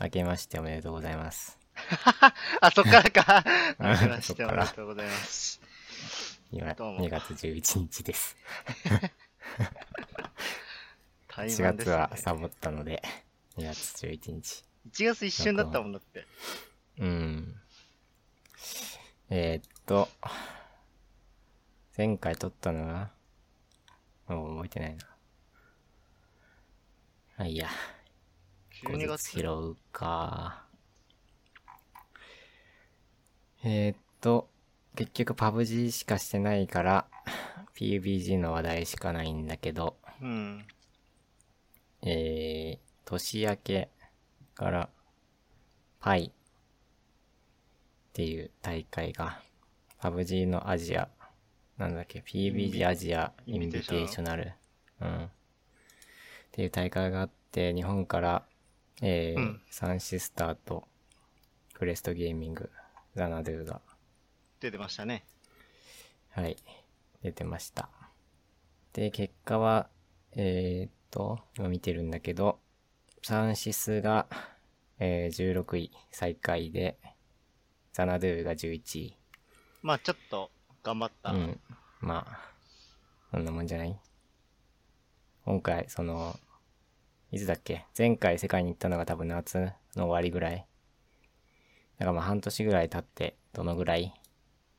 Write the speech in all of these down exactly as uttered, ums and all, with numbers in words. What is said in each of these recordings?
明けましておめでとうございます。あ、そっからか。明けましておめでとうございます。今、にがつじゅういちにちです。いちがつはサボったので、にがつじゅういちにち。いちがつ一瞬だったもんだって。うん。えー、っと、前回撮ったのが、もう覚えてないな。あ、いや。ごがつ拾うか。えー、っと、結局パブ G しかしてないから、ピーユービージー の話題しかないんだけど、うん、えー、年明けから、パイっていう大会が、パブ G のアジア、なんだっけ、ピーユービージー アジアインビテーショナル、うん、っていう大会があって、日本から、えーうん、サンシスターとクレストゲーミング、ザナドゥが出てましたね。はい、出てました。で、結果はえー、っと今見てるんだけど、サンシスが、えー、じゅうろくい最下位で、ザナドゥがじゅういちい。まあちょっと頑張った。うん。まあそんなもんじゃない。今回そのいつだっけ、前回世界に行ったのが多分夏の終わりぐらいだから、まあ半年ぐらい経ってどのぐらい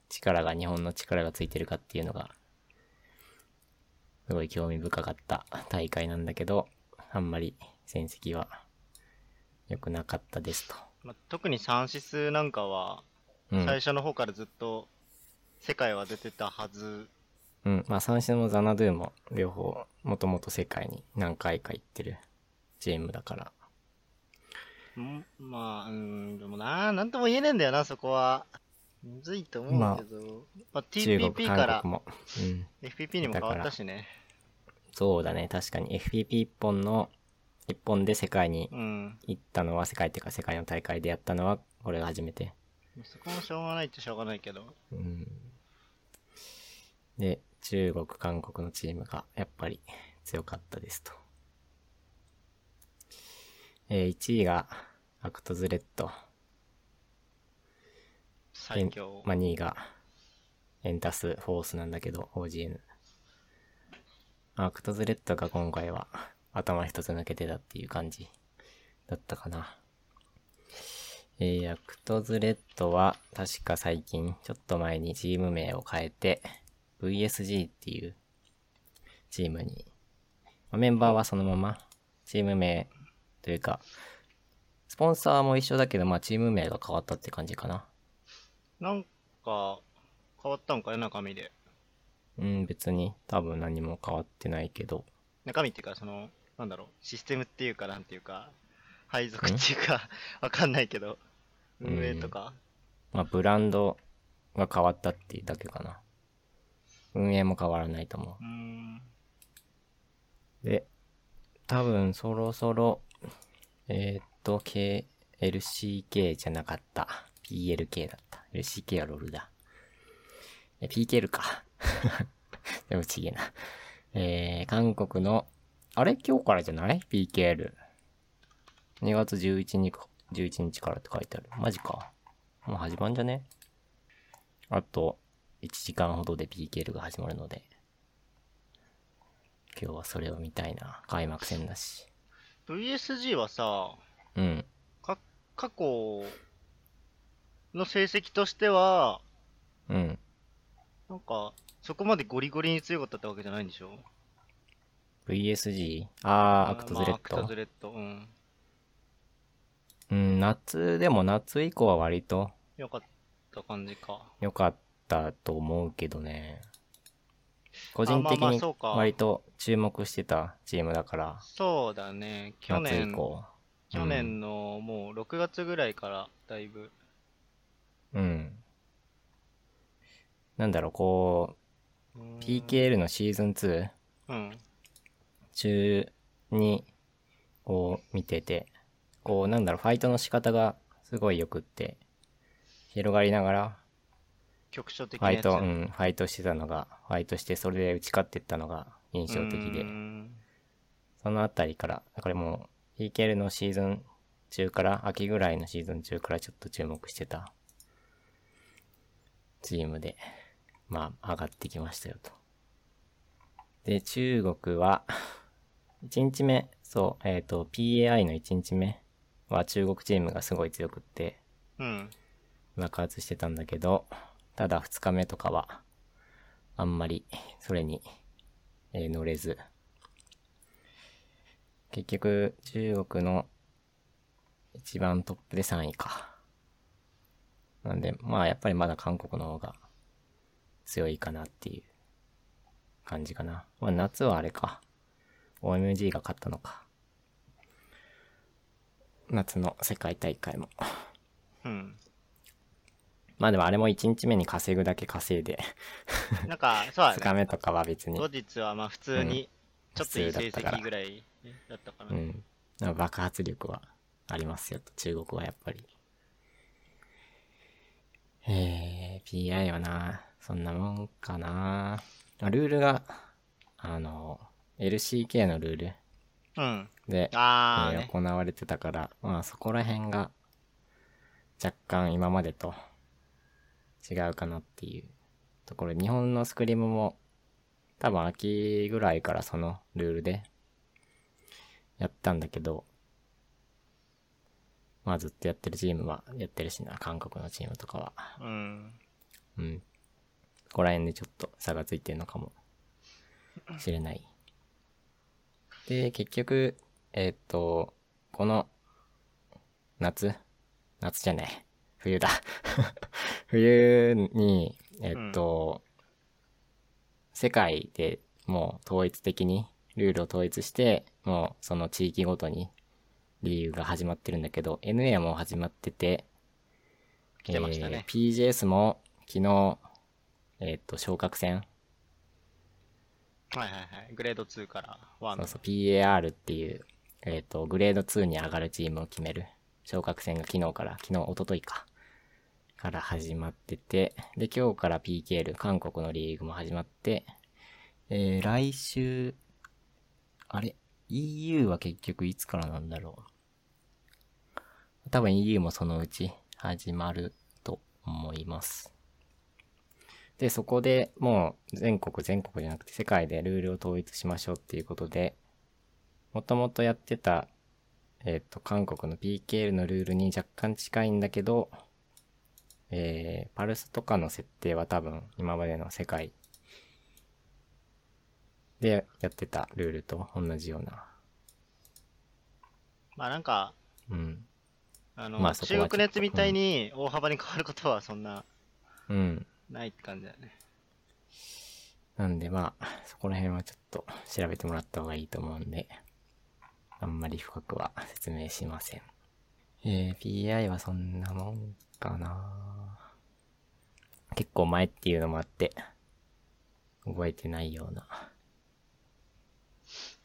力が日本の力がついてるかっていうのがすごい興味深かった大会なんだけど、あんまり戦績は良くなかったですと、まあ、特にサンシスなんかは最初の方からずっと世界は出てたはず、うん、うん、まあサンシスもザナドゥも両方もともと世界に何回か行ってるチームだから、んまあ、うん、でもな、なんとも言えねえんだよな、そこは。むずいと思うんだけど、まあ、まあ、ティーピーピー から、うん、エフピーピー にも変わったしね。そうだね、確かに エフピーピー 一本の一本で世界に行ったのは、うん、世界っていうか世界の大会でやったのはこれが初めて。そこもしょうがないってしょうがないけど。うん、で中国韓国のチームがやっぱり強かったですと。えー、いちいがアクトズレッド、最強、まあ、にいがエンタスフォースなんだけど オージーエヌ。 アクトズレッドが今回は頭一つ抜けてたっていう感じだったかな。えー、アクトズレッドは確か最近ちょっと前にチーム名を変えて ブイエスジー っていうチームに、まあ、メンバーはそのままチーム名というかスポンサーも一緒だけど、まあチーム名が変わったって感じかな。なんか変わったんかよ、中身で。うん、別に多分何も変わってないけど、中身っていうかそのなんだろう、システムっていうかなんていうか配属っていうかわかんないけど、運営とか、まあブランドが変わったっていうだけかな。運営も変わらないと思う。うーんで多分そろそろえー、っと、K、エルシーケー じゃなかった。ピーエルケー だった。エルシーケー はロルだ。え、ピーケーエル か。でもちげえな。えー、韓国の、あれ今日からじゃない ?ピーケーエル。にがつじゅういちにち、じゅういちにちからって書いてある。マジか。もう始まんじゃね？あと、いちじかんほどで ピーケーエル が始まるので、今日はそれを見たいな。開幕戦だし。ブイエスジー はさ、うん、か過去の成績としては、うん、なんかそこまでゴリゴリに強かったってわけじゃないんでしょ？ ブイエスジー？ あー、アクトズレッド、まあ、アクトズレッド、うん、うん、夏でも夏以降は割と良かった感じか。良かったと思うけどね。個人的に割と注目してたチームだから。そうだね、去年去年のもうろくがつぐらいからだいぶ、うん、なんだろう、こう ピーケーエル のシーズンツー、うん、中にこう見てて、こうなんだろう、ファイトの仕方がすごいよくって、広がりながら局所的なやつ、ファイト、うん、ファイトしてたのが、ファイトしてそれで打ち勝っていったのが印象的で、そのあたりから、だからもう ピーケーエル のシーズン中から、秋ぐらいのシーズン中からちょっと注目してたチームで、まあ、上がってきましたよと。で、中国は、いちにちめ、そう、えっと、パイ のいちにちめは中国チームがすごい強くって、うん。爆発してたんだけど、ただふつかめとかは、あんまり、それに、えー、乗れず。結局、中国の一番トップでさんいか。なんで、まあやっぱりまだ韓国の方が強いかなっていう感じかな。まあ夏はあれか。オーエムジー が勝ったのか。夏の世界大会も。うん。まあでもあれもいちにちめに稼ぐだけ稼いで。なんか、そうだね。ふつかめとかは別に。後日はまあ普通に、ちょっといい成績ぐらいだったかな。うん。なんか爆発力はありますよと、中国はやっぱり。えー、パイ はな、そんなもんかな。ルールが、あの、エルシーケー のルール。うん。で、あーね、行われてたから、まあそこら辺が、若干今までと、違うかなっていうところ。日本のスクリームも多分秋ぐらいからそのルールでやったんだけど、まあずっとやってるチームはやってるしな、韓国のチームとかは。うん。うん。ここら辺でちょっと差がついてるのかもしれない。で、結局、えーっと、この夏、夏じゃねえ。冬だ。冬に、えっと、うん、世界でもう統一的にルールを統一して、もうその地域ごとにリーグが始まってるんだけど、エヌエー も始まってて、来てましたね。えー、ピージェーエス も昨日、えっと、昇格戦。はいはいはい。グレードにからいち。そうそう、パイ っていう、えっと、グレードにに上がるチームを決める昇格戦が昨日から、昨日、一昨日か。から始まってて、で今日から ピーケーエル 韓国のリーグも始まって、えー、来週あれ イーユー は結局いつからなんだろう。多分 イーユー もそのうち始まると思います。でそこでもう全国全国じゃなくて世界でルールを統一しましょうっていうことで、もともとやってたえっと韓国の ピーケーエル のルールに若干近いんだけど。えー、パルスとかの設定は多分今までの世界でやってたルールと同じような。まあなんか、うん、あの、まあ、中国熱みたいに大幅に変わることはそんなないって感じだよね、うん、なんでまあそこら辺はちょっと調べてもらった方がいいと思うんであんまり深くは説明しません。えー、パイ はそんなもんかな。結構前っていうのもあって覚えてないような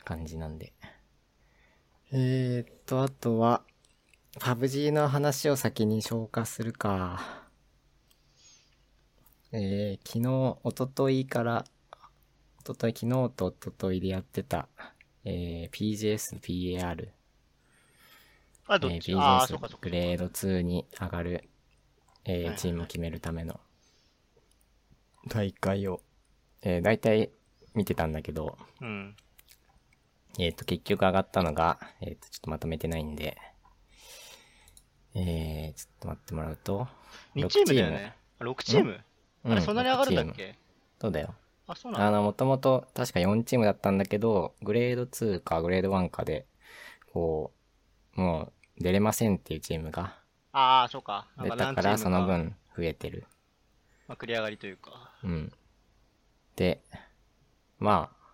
感じなんで、えー、っとあとは パブジー の話を先に消化するか。えー、昨日一昨日から一昨日昨日と一昨日でやってた、えー、ピージェーエス パイ あ、どっち？えー、ピージェーエス グレードにに上がるえー、チームを決めるための大会を、えー、大体見てたんだけど、うん、えっと、結局上がったのが、えっと、ちょっとまとめてないんで、えー、ちょっと待ってもらうと、にチームだよね。ろくチーム？あれ、そんなに上がるんだっけ？そうだよ。あ、そうなんだ。あの、もともと確かよんチームだったんだけど、グレードにかグレードいちかで、こう、もう出れませんっていうチームが、ああ、そうか。出たからその分増えてる。まあ、繰り上がりというか。うん。で、まあ、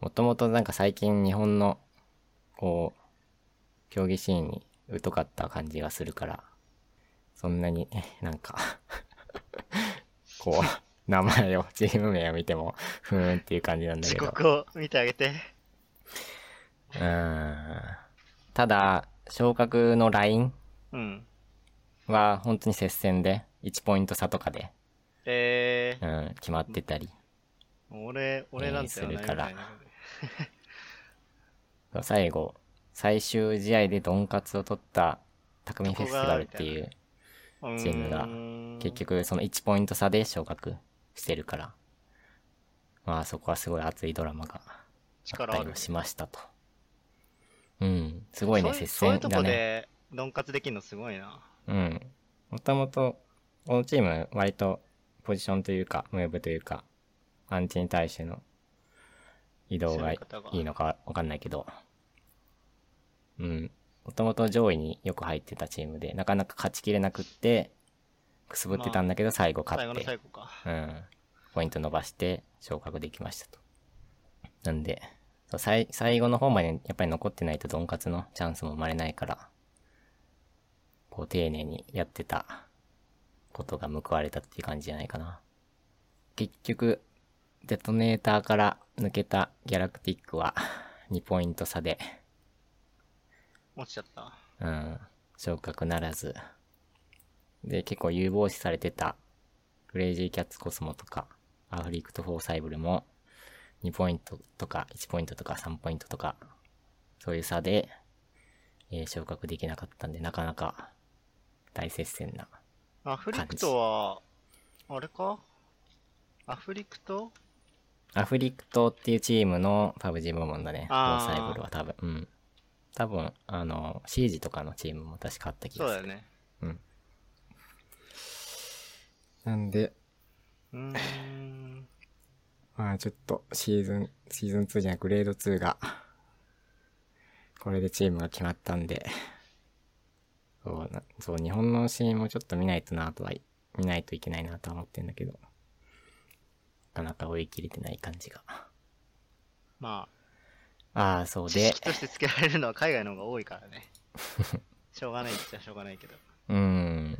もともとなんか最近日本の、こう、競技シーンに疎かった感じがするから、そんなに、なんか、こう、名前を、チーム名を見ても、ふーんっていう感じなんだけど。自国を見てあげて。うーん。ただ、昇格のラインうん、は本当に接戦でいちポイント差とかで、えーうん、決まってたり俺、俺なんてするから最後最終試合でドンカツを取ったタクミフェスティバルっていうチームが結局そのいちポイント差で昇格してるから、まあそこはすごい熱いドラマがあったりもしましたと。うん、すごいね、接戦だね。そういうとこでドンカツできるのすごいな。うん、もともとこのチーム割とポジションというかムーブというかアンチに対しての移動がいいのか分かんないけど、うん、もともと上位によく入ってたチームでなかなか勝ちきれなくってくすぶってたんだけど、最後勝って、まあ、最後の最後か、うん、ポイント伸ばして昇格できましたと。なんで最後の方までやっぱり残ってないとドンカツのチャンスも生まれないから、こう丁寧にやってたことが報われたっていう感じじゃないかな。結局デトネーターから抜けたギャラクティックはにポイント差で落ちちゃった。うん、昇格ならずで、結構有望視されてたクレイジーキャッツコスモとかアフリクトフォーサイブルもにポイントとかいちポイントとかさんポイントとかそういう差で、えー、昇格できなかったんで、なかなか大接戦な感じ。アフリクトはあれか、アフリクトアフリクトっていうチームのパブジー部門だね。あーサイブルは多分、うん、多分あのシージとかのチームも確かあった気がする。そうだよね。うん。なんでうーんまあちょっとシーズン、シーズンツーじゃないグレードツーが、これでチームが決まったんで、そう、そう日本のシーンもちょっと見ないとなとは、見ないといけないなとは思ってんだけど、なかなか追い切れてない感じが。まあ、ああ、そうで。知識としてつけられるのは海外の方が多いからね。しょうがないっちゃしょうがないけど。うーん。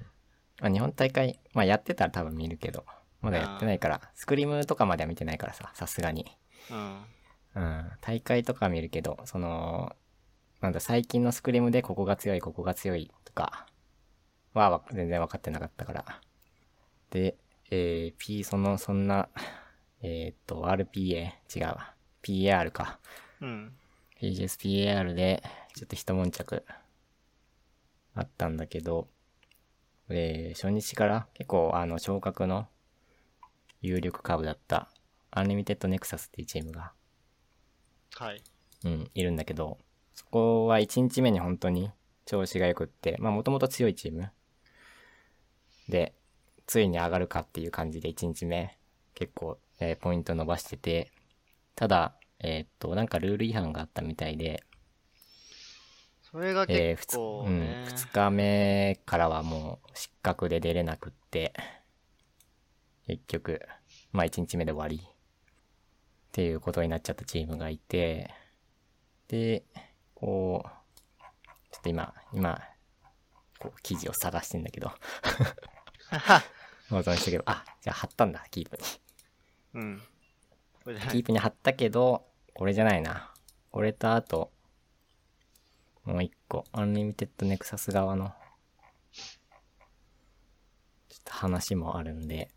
まあ日本大会、まあやってたら多分見るけど。まだやってないから、スクリームとかまでは見てないからさ、さすがに、うんうん、大会とか見るけど、そのなんだ最近のスクリームでここが強いここが強いとかは全然分かってなかったから。で、えー、P そのそんなえー、っと アールピーエー 違うわ ピーエーアール か、うん、ピージーエスピーエーアール でちょっと一悶着あったんだけど、えー、初日から結構あの昇格の有力株だったアンリミテッドネクサスっていうチームが、はい、うん、いるんだけど、そこはいちにちめに本当に調子が良くって、まあもともと強いチームでついに上がるかっていう感じでいちにちめ結構、えー、ポイント伸ばしてて、ただえー、っとなんかルール違反があったみたいで、それが結構ね、えー、ふつ、うん、ふつかめからはもう失格で出れなくって。結局、まあいちにちめで終わりっていうことになっちゃったチームがいて、で、こう、ちょっと今、今、こう記事を探してんだけど、保存してけど、あ、じゃあ貼ったんだ、キープに。うん。これじゃない。キープに貼ったけど、これじゃないな。これとあと、もう一個、アンリミテッドネクサス側の、ちょっと話もあるんで、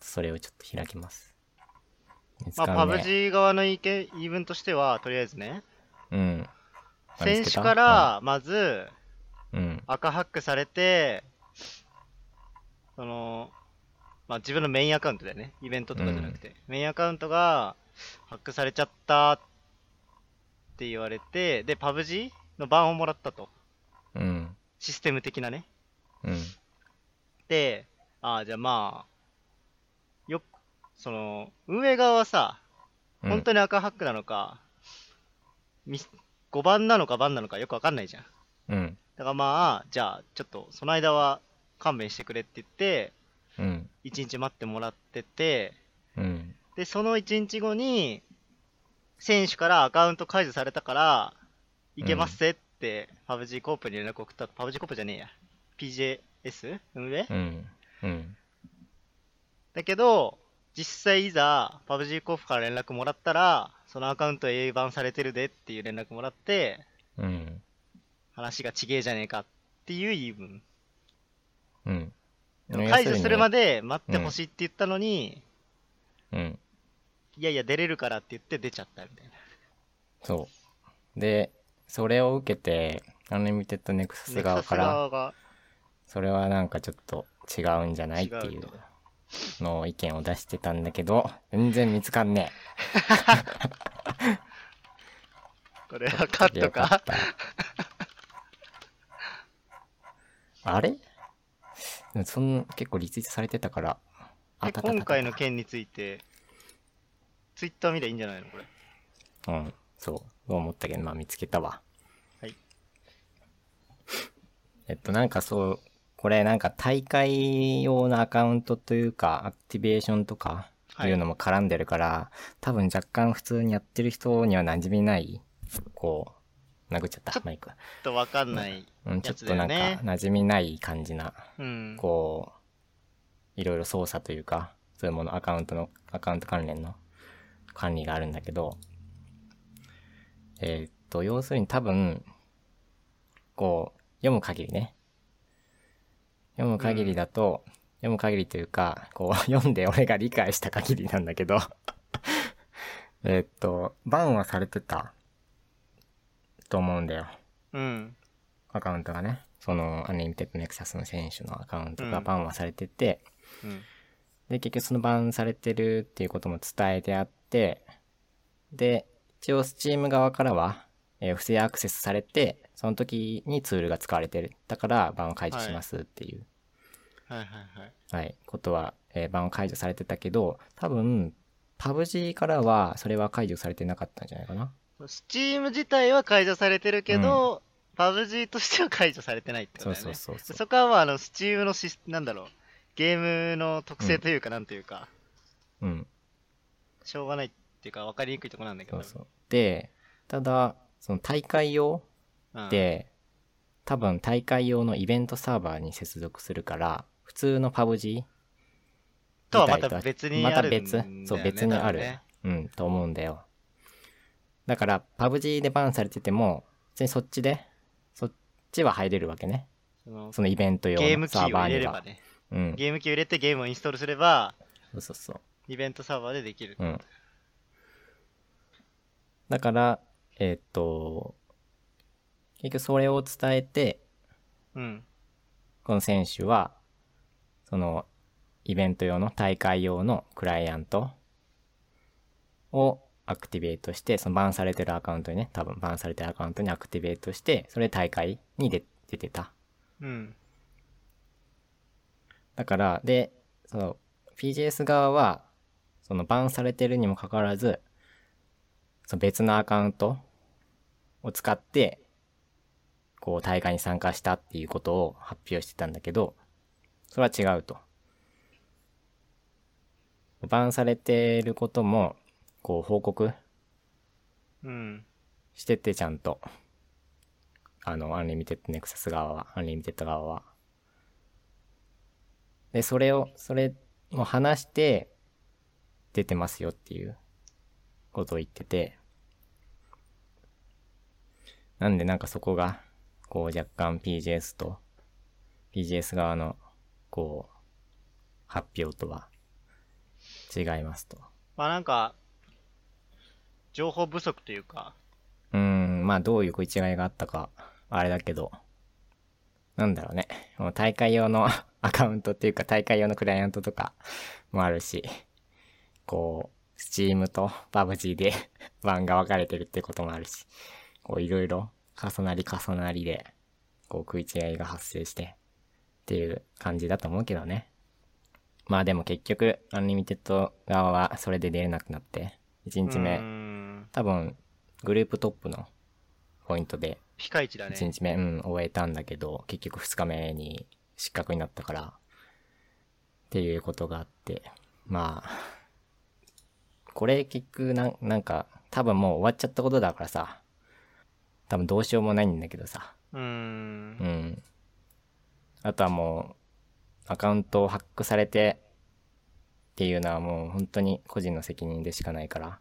それをちょっと開きます。まあ、パブ G 側の意見、言い分としては、とりあえずね、うん、選手からまず、うん、赤ハックされて、その、まあ、自分のメインアカウントだよね、イベントとかじゃなくて、うん、メインアカウントがハックされちゃったって言われて、で、パブ G のバンをもらったと、うん、システム的なね。うん、で、あ、じゃあまあ、よその運営側はさ、本当に赤ハックなのか、うん、ごばんなのか番なのかよく分かんないじゃん。うん、だからまあ、じゃあちょっとその間は勘弁してくれって言って、うん、いちにち待ってもらってて、うん、でそのいちにちごに選手からアカウント解除されたからいけますぜって、うん、パブ G コープに連絡送った。パブ G コープじゃねえや、 ピージェーエス 運営、うんうんだけど、実際いざパブ G コープから連絡もらったら、そのアカウント永盤されてるでっていう連絡もらって、うん、話がちげえじゃねえかっていう言い分。うん、解除するまで待ってほしいって言ったのに、うんうん、いやいや出れるからって言って出ちゃったみたいな。そうで、それを受けてアンリミテッドネクサス側からそれはなんかちょっと違うんじゃないっていうの意見を出してたんだけど、全然見つかんねえこれはカットかあれそん結構リツイートされてたから、あたたたた今回の件についてツイッター見りゃいいんじゃないのこれ。うんそう思ったけどまあ見つけたわ。はいえっとなんかそうこれなんか大会用のアカウントというかアクティベーションとかいうのも絡んでるから、はい、多分若干普通にやってる人には馴染みないこう殴っちゃったマイクちょっとわかんないやつだよね、うん、ちょっとなんか馴染みない感じな、うん、こういろいろ操作というかそういうものアカウントのアカウント関連の管理があるんだけど、えー、っと要するに多分こう読む限りね読む限りだと、うん、読む限りというかこう読んで俺が理解した限りなんだけどえっとバンはされてたと思うんだよ、うん、アカウントがねそのアンリミテッドネクサスの選手のアカウントがバンはされてて、うんうん、で結局そのバンされてるっていうことも伝えてあって、で一応 Steam 側からは、えー、不正アクセスされてその時にツールが使われてるだからバンを解除しますっていう、はい、はいはいはいはいことは、えー、バンを解除されてたけど、多分 パブジー からはそれは解除されてなかったんじゃないかな。 Steam 自体は解除されてるけど、うん、パブジー としては解除されてないってことだよね。そうそうそうそう。そこはあの Steam のシスなんだろうゲームの特性というかなんというか、うんうん、しょうがないっていうか分かりにくいとこなんだけど、そうそうでただその大会用で、多分大会用のイベントサーバーに接続するから普通の パブジー とはまた別にあるんだよね。そう別にある、うん、と思うんだよ。だから パブジー でバンされてても別にそっちでそっちは入れるわけね。その、そのイベント用のサーバーにはゲーム機を入れればね、うん、ゲーム機を入れてゲームをインストールすればそうそうそうイベントサーバーでできる、うん、だからえー、っと結局それを伝えて、うん、この選手はそのイベント用の大会用のクライアントをアクティベートして、そのバンされてるアカウントにね多分バンされてるアカウントにアクティベートしてそれ大会に 出, 出てた、うん、だからでその ピージェーエス 側はそのバンされてるにもかかわらずその別のアカウントを使ってこう大会に参加したっていうことを発表してたんだけど、それは違うと。バンされてることもこう報告しててちゃんと、あのアンリミテッドネクサス側はアンリミテッド側はでそれをそれを話して出てますよっていうことを言ってて、なんでなんかそこがこう若干 ピージェーエス と ピージェーエス 側のこう発表とは違いますと。まあなんか情報不足というか、うーんまあどういう食い違いがあったかあれだけど、なんだろうねもう大会用のアカウントっていうか大会用のクライアントとかもあるし、こう Steam と パブジー でバンが分かれてるってこともあるし、こういろいろ重なり重なりでこう食い違いが発生してっていう感じだと思うけどね。まあでも結局アンリミテッド側はそれで出れなくなっていちにちめ多分グループトップのポイントでピカイチだねいちにちめ、うん、終えたんだけど結局ふつかめに失格になったからっていうことがあって、まあこれ結局な ん, なんか多分もう終わっちゃったことだからさ多分どうしようもないんだけどさ、うーん、うん、あとはもうアカウントをハックされてっていうのはもう本当に個人の責任でしかないから、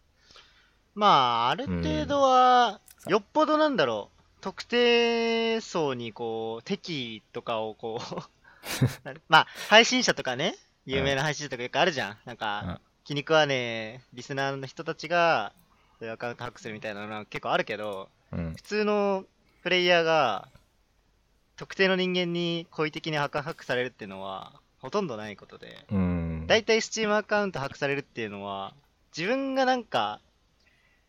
まあある程度は、うん、よっぽどなんだろう特定層にこう敵とかをこうまあ配信者とかね有名な配信者とかよくあるじゃん、うん、なんか、うん、気に食わねえリスナーの人たちがアカウントハックするみたいなのは結構あるけど、うん、普通のプレイヤーが特定の人間に故意的にハックされるっていうのはほとんどないことで、うん、だいたい Steam アカウントハックされるっていうのは自分がなんか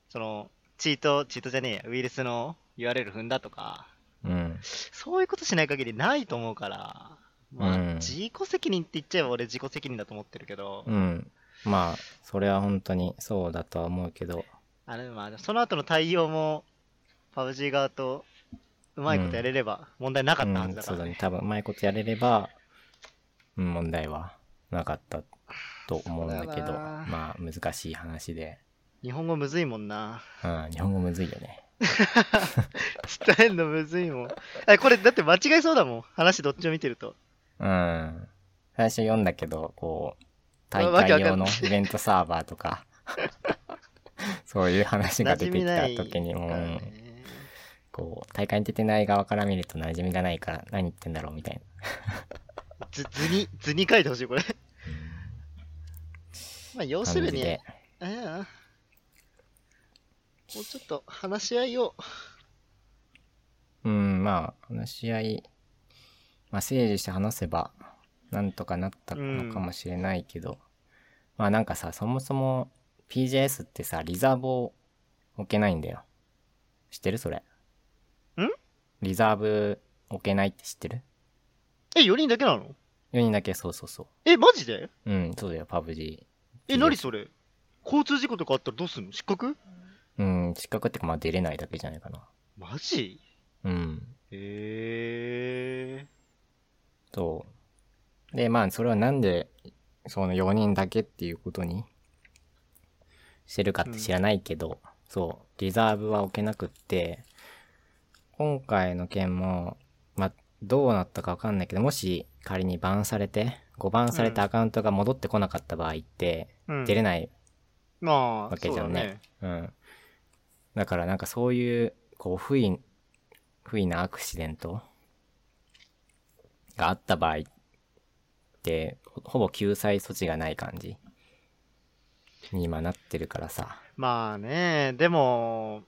そのチートチートじゃねえウイルスの ユーアールエル 踏んだとか、うん、そういうことしない限りないと思うから、まあうん、自己責任って言っちゃえば俺自己責任だと思ってるけど、うん、まあそれは本当にそうだとは思うけど、あの、まあ、その後の対応もパブジー 側とうまいことやれれば問題なかったはずだから、ねうんうん、そうだね。多分うまいことやれれば問題はなかったと思うんだけど、まあ難しい話で。日本語むずいもんな。うん、日本語むずいよね。伝えんのむずいもん。これだって間違いそうだもん。話どっちを見てると。うん。最初読んだけど、こう大会用のイベントサーバーとか、そういう話が出てきた時にも。こう大会に出てない側から見ると馴染みがないから何言ってんだろうみたいな図に図に書いてほしいこれまあ要するにええもうちょっと話し合いをうんまあ話し合いまあ整理して話せばなんとかなったのかもしれないけど、うん、まあなんかさそもそも ピージェーエス ってさリザーブを置けないんだよ。知ってるそれ？リザーブ置けないって知ってる？え、よにんだけなの？ よ 人だけ、そうそうそう。え、マジで？うん、そうだよ、パブジー。え、何それ？交通事故とかあったらどうするの？失格？うん、失格ってか、まあ出れないだけじゃないかな。マジ？うん。へー。そう。で、まあ、それはなんで、そのよにんだけっていうことにしてるかって知らないけど、うん、そう、リザーブは置けなくって、今回の件も、まあ、どうなったか分かんないけど、もし仮にバンされて、ごばんされたアカウントが戻ってこなかった場合って、うん、出れないわけじゃんね。まあ、そうだね。うん。だからなんかそういう、こう、不意、不意なアクシデントがあった場合って、ほぼ救済措置がない感じに今なってるからさ。まあね、でも、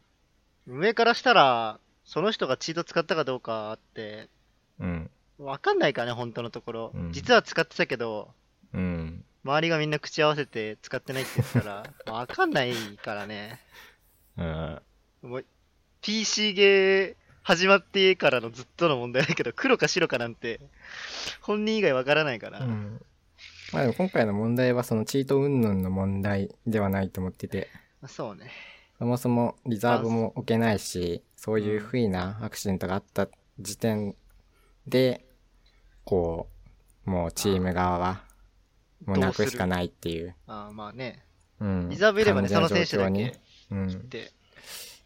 上からしたら、その人がチート使ったかどうかって、うん、分かんないからね本当のところ、うん、実は使ってたけど、うん、周りがみんな口合わせて使ってないって言ったら分かんないからね、うん、もう ピーシー ゲー始まってからのずっとの問題だけど黒か白かなんて本人以外分からないから、うん、まあでも今回の問題はそのチート云々の問題ではないと思ってて、そうね、そもそもリザーブも置けないしそういう不意なアクシデントがあった時点で、こう、もうチーム側は、もうなくしかないっていう。ああ、まあね。うん。リザーブいればね、その選手だけ切って。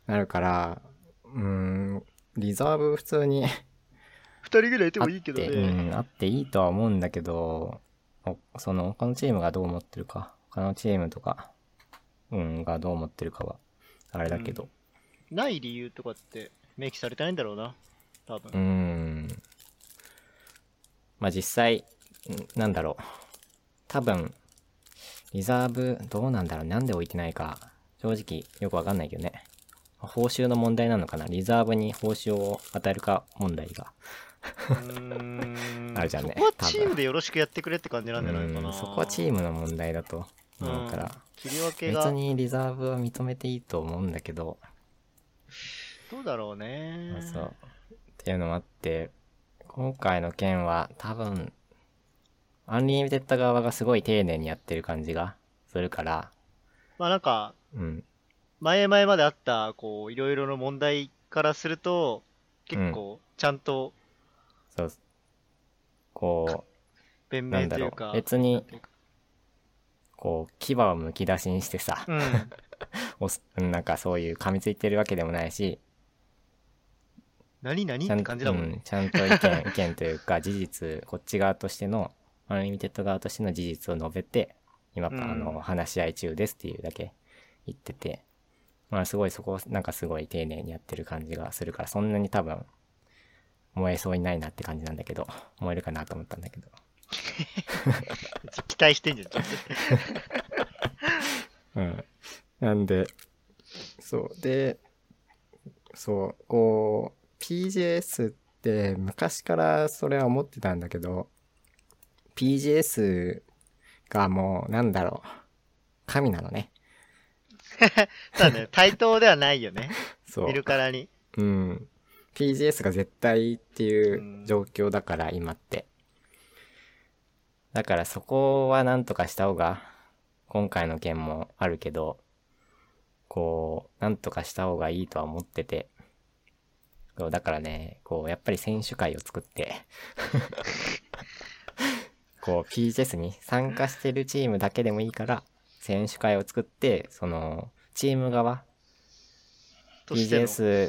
なるから、うん、リザーブ普通に。二人ぐらいいてもいいけどね。うん、あっていいとは思うんだけど、その他のチームがどう思ってるか、他のチームとか、うん、がどう思ってるかは、あれだけど。うん、ない理由とかって明記されてないんだろうな、多分。うーん。まあ実際なんだろう。多分リザーブどうなんだろう。なんで置いてないか正直よくわかんないけどね。報酬の問題なのかな。リザーブに報酬を与えるか問題がうーんあるじゃんね。そこはチームでよろしくやってくれって感じなんじゃないかな。そこはチームの問題だと思うから。切り分けが別にリザーブは認めていいと思うんだけど。どうだろうね。そうっていうのもあって今回の件は多分アンリミテッド側がすごい丁寧にやってる感じがするから、まあなんか、うん、前々まであったこういろいろの問題からすると結構ちゃんと、うん、そうこう弁明というか別にこう牙をむき出しにしてさ、うんなんかそういう噛みついてるわけでもないし、何何って感じだもん、うん、ちゃんと意見意見というか事実こっち側としてのアンリミテッド側としての事実を述べて今、うん、あの話し合い中ですっていうだけ言ってて、まあすごいそこなんかすごい丁寧にやってる感じがするからそんなに多分燃えそうにないなって感じなんだけど、燃えるかなと思ったんだけど期待してんじゃんちょっとうんなんでそうでそう、こう、ピージェーエス って昔からそれは思ってたんだけど、ピージェーエス がもう、なんだろう、神なのね。そうね、対等ではないよね。そう。見るからに。うん。ピージェーエス が絶対っていう状況だから、今って。だからそこはなんとかした方が、今回の件もあるけど、こう、なんとかした方がいいとは思ってて。そうだからね、こう、やっぱり選手会を作って、こう、ピージェーエス に参加してるチームだけでもいいから、選手会を作って、その、チーム側、ピージェーエス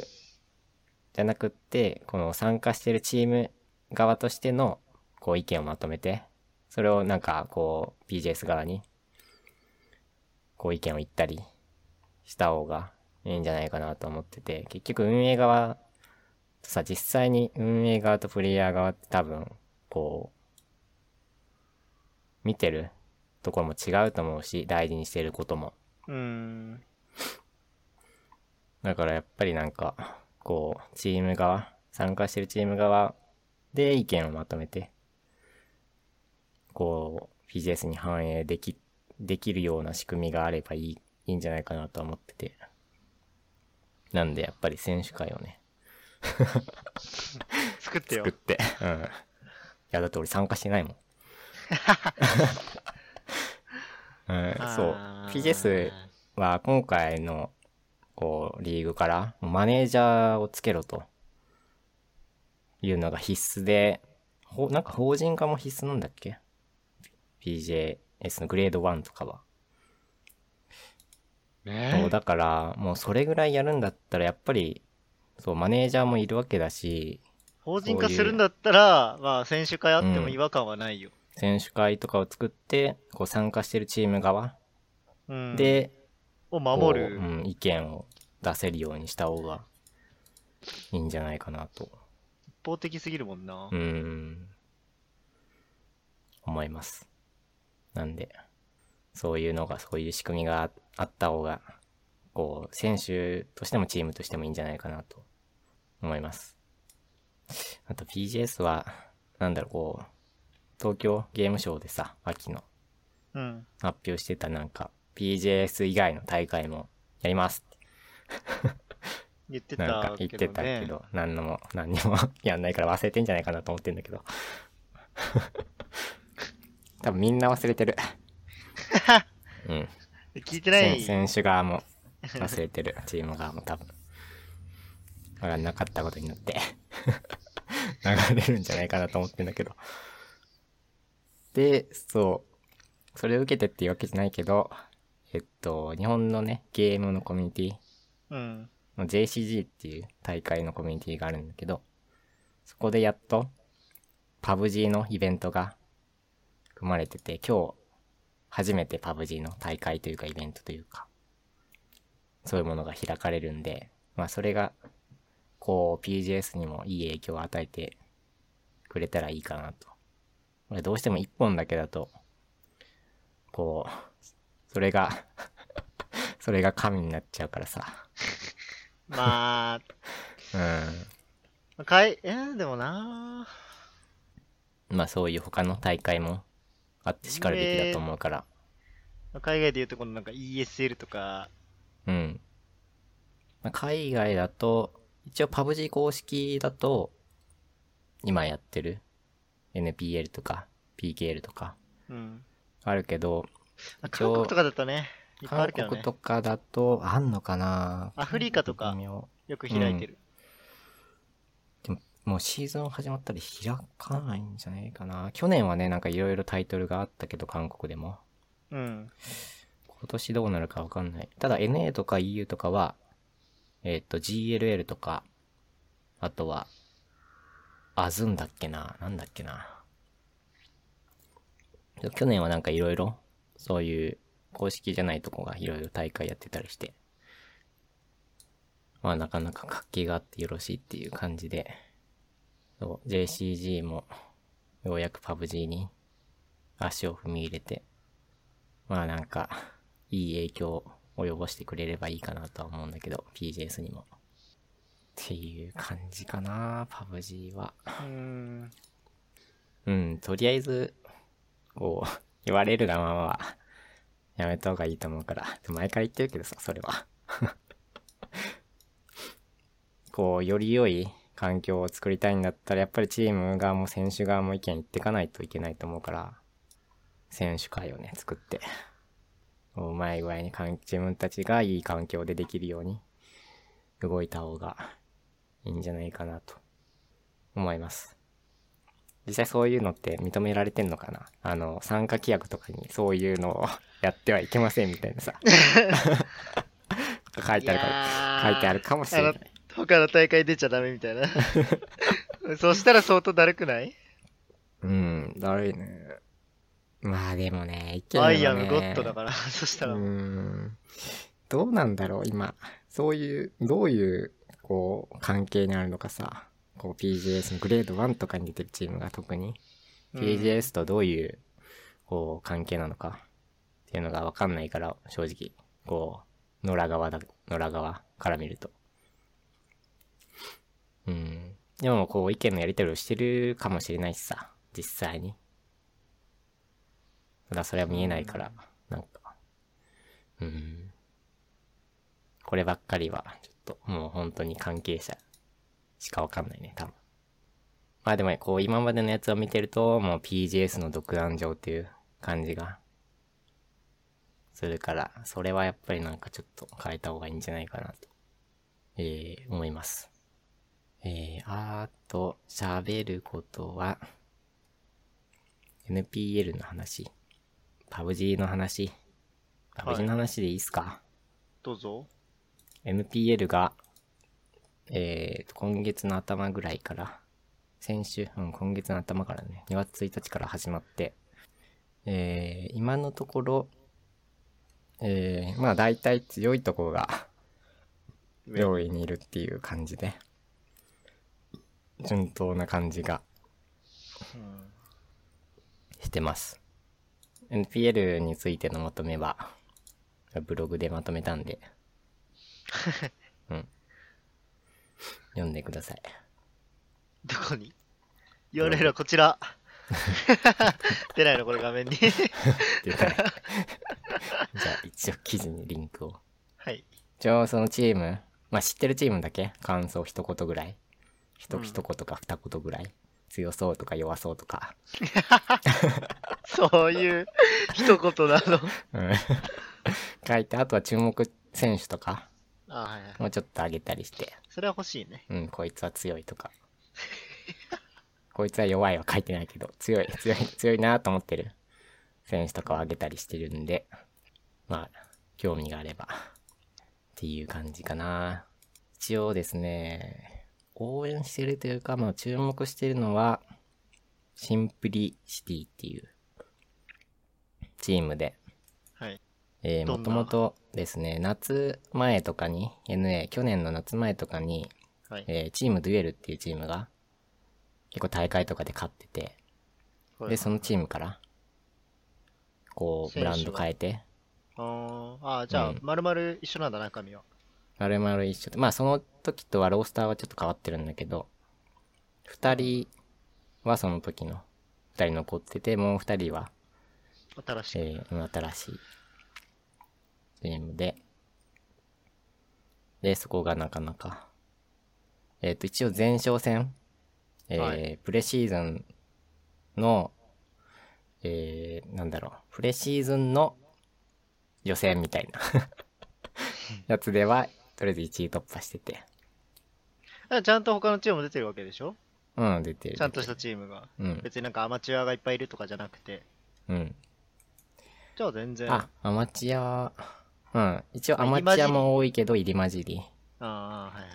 じゃなくって、この参加してるチーム側としての、こう、意見をまとめて、それをなんか、こう、ピージェーエス 側に、こう、意見を言ったり、した方がいいんじゃないかなと思ってて、結局運営側とさ、実際に運営側とプレイヤー側って多分こう見てるところも違うと思うし、大事にしてることも、うーんだからやっぱりなんかこうチーム側、参加してるチーム側で意見をまとめてこう ピージェーエス に反映できできるような仕組みがあればいいいいんじゃないかなと思ってて、なんでやっぱり選手会をね作ってよ作って、うん、いやだって俺参加してないもん、うん、そう ピージェーエス は今回のこうリーグからマネージャーをつけろというのが必須で、ほなんか法人化も必須なんだっけ ピージェーエス のグレードいちとかは。ね、そうだからもうそれぐらいやるんだったらやっぱりそうマネージャーもいるわけだし、法人化するんだったらううまあ選手会あっても違和感はないよ、うん、選手会とかを作ってこう参加してるチーム側、うん、でを守る、うん、意見を出せるようにした方がいいんじゃないかなと。一方的すぎるもんな。うん思います。なんでそういうのがそういう仕組みがあってあった方がこう選手としてもチームとしてもいいんじゃないかなと思います。あと ピージェーエス はなんだろう、こう東京ゲームショウでさ秋の発表してたなんか ピージェーエス 以外の大会もやりますって言ってたけどね。なんか言ってたけど何のも何にもやんないから忘れてんじゃないかなと思ってんだけど多分みんな忘れてるうん聞いてない選手側も忘れてるチーム側も多分分かんなかったことになって流れるんじゃないかなと思ってんだけど、でそうそれを受けてっていうわけじゃないけど、えっと日本のねゲームのコミュニティの ジェーシージー っていう大会のコミュニティがあるんだけど、そこでやっと パブジー のイベントが組まれてて、今日初めて パブジー の大会というかイベントというかそういうものが開かれるんで、まあそれがこう ピージェーエス にもいい影響を与えてくれたらいいかなと。これどうしても一本だけだとこうそれがそれが神になっちゃうからさまあうんかいえー、でもなまあそういう他の大会もあってしかるべきだと思うから、えー、海外でいうとこのなんか イーエスエル とか、うん、海外だと一応 パブジー 公式だと今やってる エヌピーエル とか ピーケーエル とかあるけど、うん、韓国とかだとねいっぱいあるけどね。韓国とかだとあんのかな、アフリカとかよく開いてる、うん、でももうシーズン始まったら開かないんじゃないかな。去年はねなんかいろいろタイトルがあったけど韓国でも、うん、今年どうなるかわかんない。ただ エヌエー とか イーユー とかはえっと ジーエルエル とかあとはアズンだっけななんだっけな。去年はなんかいろいろそういう公式じゃないとこがいろいろ大会やってたりして、まあなかなか活気があってよろしいっていう感じで。ジェーシージー もようやく パブジー に足を踏み入れて、まあなんかいい影響を及ぼしてくれればいいかなとは思うんだけど、 ピージェーエス にもっていう感じかな、パブ G は。うん。うん、とりあえず、おう、言われるがままは、やめた方がいいと思うから。前から言ってるけどさ、それは。こう、より良い環境を作りたいんだったら、やっぱりチーム側も選手側も意見言ってかないといけないと思うから、選手会をね、作って、うまい具合に自分たちがいい環境でできるように動いた方がいいんじゃないかなと思います。実際そういうのって認められてんのかな？あの、参加規約とかにそういうのをやってはいけませんみたいなさ書いてあるから、書いてあるかもしれない。他の大会出ちゃダメみたいなそしたら相当だるくない？うん、だるいね。まあでもね、いけるよね。アイアムゴッドだから、そしたら。うーん。どうなんだろう、今。そういう、どういう、こう、関係にあるのかさ。こう、ピージェーエス のグレードワンとかに出てるチームが特に、うん、ピージェーエス とどういう、こう、関係なのかっていうのがわかんないから、正直。こう、野良側だ、野良側から見ると。うん。でも、こう、意見のやり取りをしてるかもしれないしさ、実際に。ただそれは見えないから、なんか、うん。こればっかりは、ちょっと、もう本当に関係者しかわかんないね、多分。まあでも、こう、今までのやつを見てると、もう ピージェーエス の独壇場っていう感じが、するから、それはやっぱりなんかちょっと変えた方がいいんじゃないかなと、えー、思います。えー、あと、喋ることは、エヌピーエル の話。パブ G の話、パブ G の話でいいっすか、はい、どうぞ。 エヌピーエル が、えーと、今月の頭ぐらいから、先週、うん、今月の頭からね、にがつついたちから始まって、えー、今のところ、えー、まあ大体強いところが上位にいるっていう感じで、順当な感じがしてます。エヌピーエル についてのまとめはブログでまとめたんで、うん、読んでください。どこに ユーアールエル はこちら出ないのこれ画面に出ないじゃあ一応記事にリンクを、はい、一応そのチーム、まあ、知ってるチームだけ感想一言ぐらい 一, 一言か二言ぐらい、うん、強そうとか弱そうとかそういう一言なの、うん、書いて、あとは注目選手とかもうちょっと上げたりして、それは欲しいね。うん、こいつは強いとかこいつは弱いは書いてないけど、強い強い強いなと思ってる選手とかを上げたりしてるんで、まあ興味があればっていう感じかな。一応ですね、応援してるというか、まあ注目してるのはシンプリシティっていうチームで、はい、えー、もともとですね、夏前とかに エヌエー 去年の夏前とかに、はい、えー、チームデュエルっていうチームが結構大会とかで勝ってて、はい、でそのチームからこうブランド変えて、ああ、じゃあ、うん、丸々一緒なんだな、中身は丸々一緒で、まあその時とはロースターはちょっと変わってるんだけど、二人はその時の二人残ってて、もう二人は新しい、えー、新しいチームで、でそこがなかなか、えっと一応前哨戦、えーはい、プレシーズンの、えー、なんだろう、プレシーズンの予選みたいなやつでは。とりあえずいちい突破してて、ちゃんと他のチームも出てるわけでしょ。うん、出てる。ちゃんとしたチームが、うん、別になんかアマチュアがいっぱいいるとかじゃなくて、うん。じゃあ全然。あ、アマチュア、うん、一応アマチュアも多いけど入り混じり。ああ、はいはい。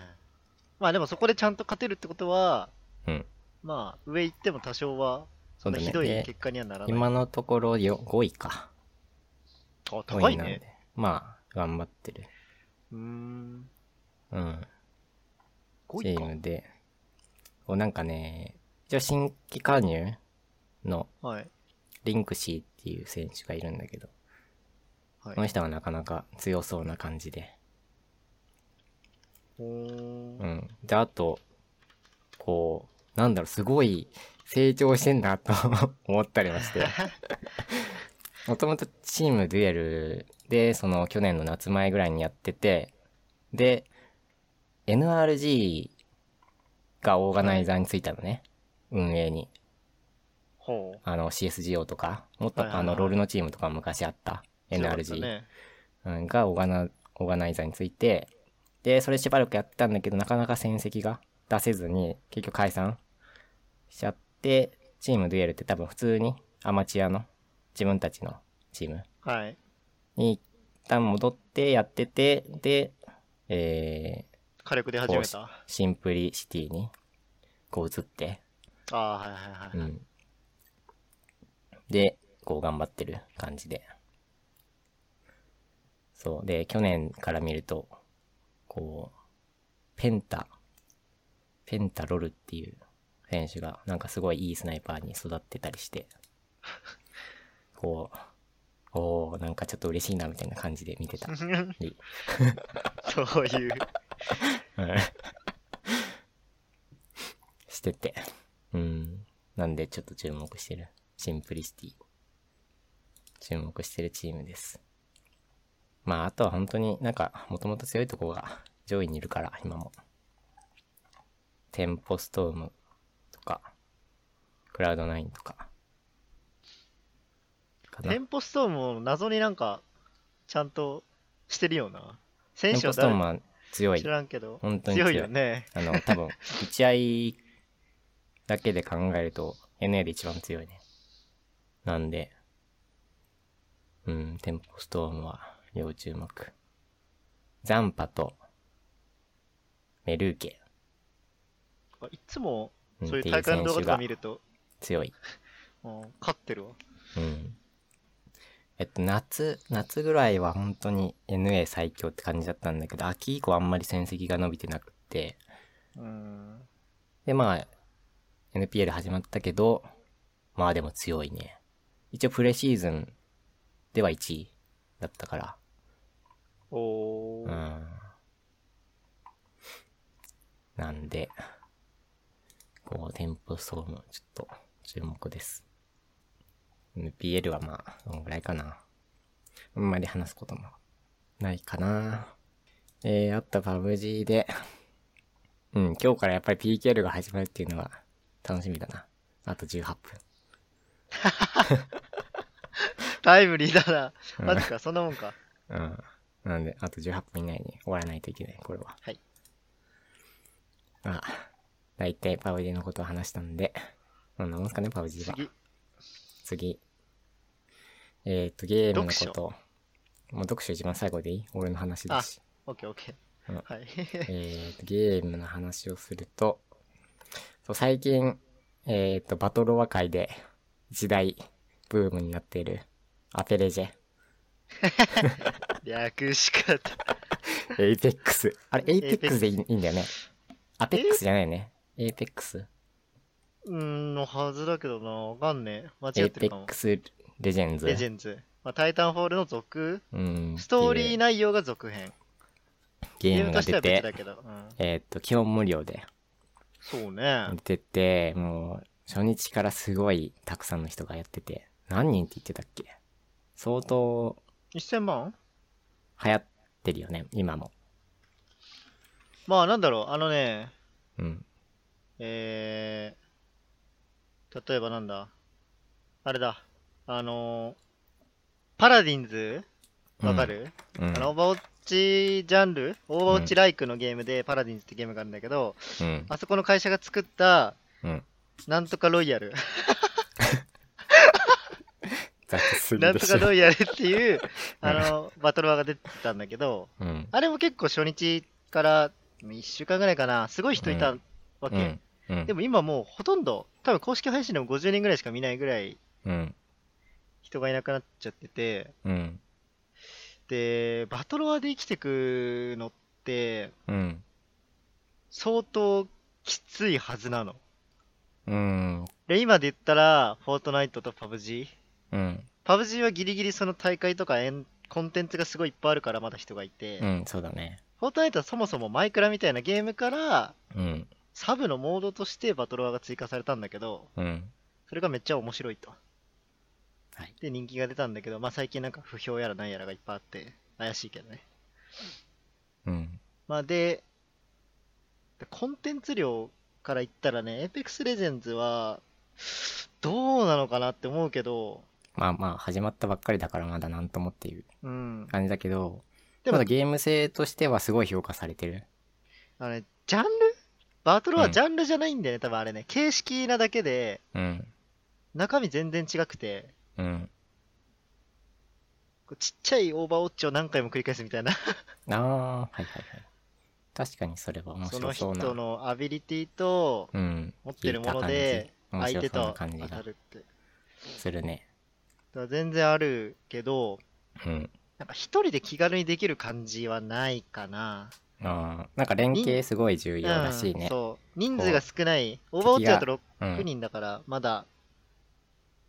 まあでもそこでちゃんと勝てるってことは、うん。まあ上行っても多少はそんなひどい結果にはならない。ね、今のところよごいか。あ、高いね。まあ頑張ってる。うーん、うん、チームでお、なんかね、一応新規加入のリンクシーっていう選手がいるんだけど、はい、この人はなかなか強そうな感じで、うん、であとこうなんだろうすごい成長してんなと思ったりましてもともとチームデュエルでその去年の夏前ぐらいにやってて、で エヌアールジー がオーガナイザーについたのね、はい、運営にほうあの シーエスジーオー とかもっと、はいはいはい、あのロールのチームとか昔あった エヌアールジー う、ねうん、がオーガナ、オーガナイザーについて、でそれしばらくやってたんだけどなかなか戦績が出せずに結局解散しちゃって、チームデュエルって多分普通にアマチュアの自分たちのチームに一旦戻ってやってて、で、えー、火力で始めたシンプリシティにこう移って、ああはいはいはい、うん、でこう頑張ってる感じで、そうで去年から見るとこうペンタペンタロルっていう選手がなんかすごいいいスナイパーに育ってたりしてこうおーなんかちょっと嬉しいなみたいな感じで見てたそういうしてて、うんなんでちょっと注目してるシンプリシティ注目してるチームです。まああとは本当になんかもともと強いとこが上位にいるから今もテンポストームとかクラウドナインとかかな。テンポストームも謎になんかちゃんとしてるような選手は誰？テンポストームは強い、知らんけど本当に強いよねあの多分打ち合いだけで考えると エヌエー で一番強いね。なんでうんテンポストームは要注目。ザンパとメルーケ。いつもそういう大会の動画とか見ると強い。勝ってるわ。うん。えっと夏夏ぐらいは本当に エヌエー 最強って感じだったんだけど、秋以降あんまり戦績が伸びてなくて。うん。でまあ エヌピーエル 始まったけど、まあでも強いね。一応プレシーズンではいちいだったから。おー、うん、なんでこうテンポストームちょっと注目です。 エヌピーエル はまあどのぐらいかな、あんまり話すこともないかな。えー、あと パブジー でうん今日からやっぱり ピーケーエル が始まるっていうのは楽しみだな。あとじゅうはっぷんタイムリーだな、マジかそんなもんかうんなんであとじゅうはっぷん以内に終わらないといけないこれは。はい。まあだいたいパウジーのことを話したんで、どんなもんすかねパウジーは。次。次。えっ、ー、とゲームのこと。もう読書一番最後でいい？俺の話だし。あ、オッケーオッケー。はい。えっとゲームの話をすると、そう最近えっ、ー、とバトロワ界で一大ブームになっているアペレジェ。略しかった。エイペックス。あれ、エイペックスでいいんだよね。アペックスじゃないね。エイペックス。うーん、のはずだけどな。わかんねえ。間違ってるかも。エイペックスレジェンズ。レジェンズ。まあ、タイタンフォールの続うん。ストーリー内容が続編。ゲームが出て、だけどうん、えー、っと、基本無料で。そうね。出てて、もう、初日からすごいたくさんの人がやってて。何人って言ってたっけ？相当。せんまん流行ってるよね今も。まあなんだろうあのね、うん、えー、例えばなんだあれだあのー、パラディンズわかる、うんうん、あのオーバーウォッチジャンルオーバーウォッチライクのゲームで、うん、パラディンズってゲームがあるんだけど、うん、あそこの会社が作った、うん、なんとかロイヤルなんとかロイヤルっていうあのバトルワーが出てたんだけど、うん、あれも結構初日からいっしゅうかんぐらいかなすごい人いたわけ、うんうん、でも今もうほとんど多分公式配信でもごじゅうにんぐらいしか見ないぐらい人がいなくなっちゃってて、うん、でバトルワーで生きてくのって、うん、相当きついはずなの、うん、で今で言ったらフォートナイトとパブジーうん、パブジーはギリギリその大会とかエンコンテンツがすごいいっぱいあるからまだ人がいて、うんそうだね、フォートナイトはそもそもマイクラみたいなゲームから、うん、サブのモードとしてバトロワが追加されたんだけど、うん、それがめっちゃ面白いと、はい、で人気が出たんだけど、まあ、最近なんか不評やらなんやらがいっぱいあって怪しいけどね、うん、まあでコンテンツ量から言ったらね、Apex Legends はどうなのかなって思うけど、まあまあ始まったばっかりだからまだなんともっていう感じだけど、うん、でもゲーム性としてはすごい評価されてる。あれジャンル？バトルはジャンルじゃないんだよね、うん、多分あれね形式なだけで、うん、中身全然違くて、うん、ちっちゃいオーバーウォッチを何回も繰り返すみたいなああはいはいはい確かにそれは面白そうな、その人のアビリティと持ってるもので相手と当たるってするね。だ全然あるけど、うん、なんか一人で気軽にできる感じはないかな。あなんか連携すごい重要らしいね、うん、そう人数が少ない。オーバーウォッチだとろくにんだからまだ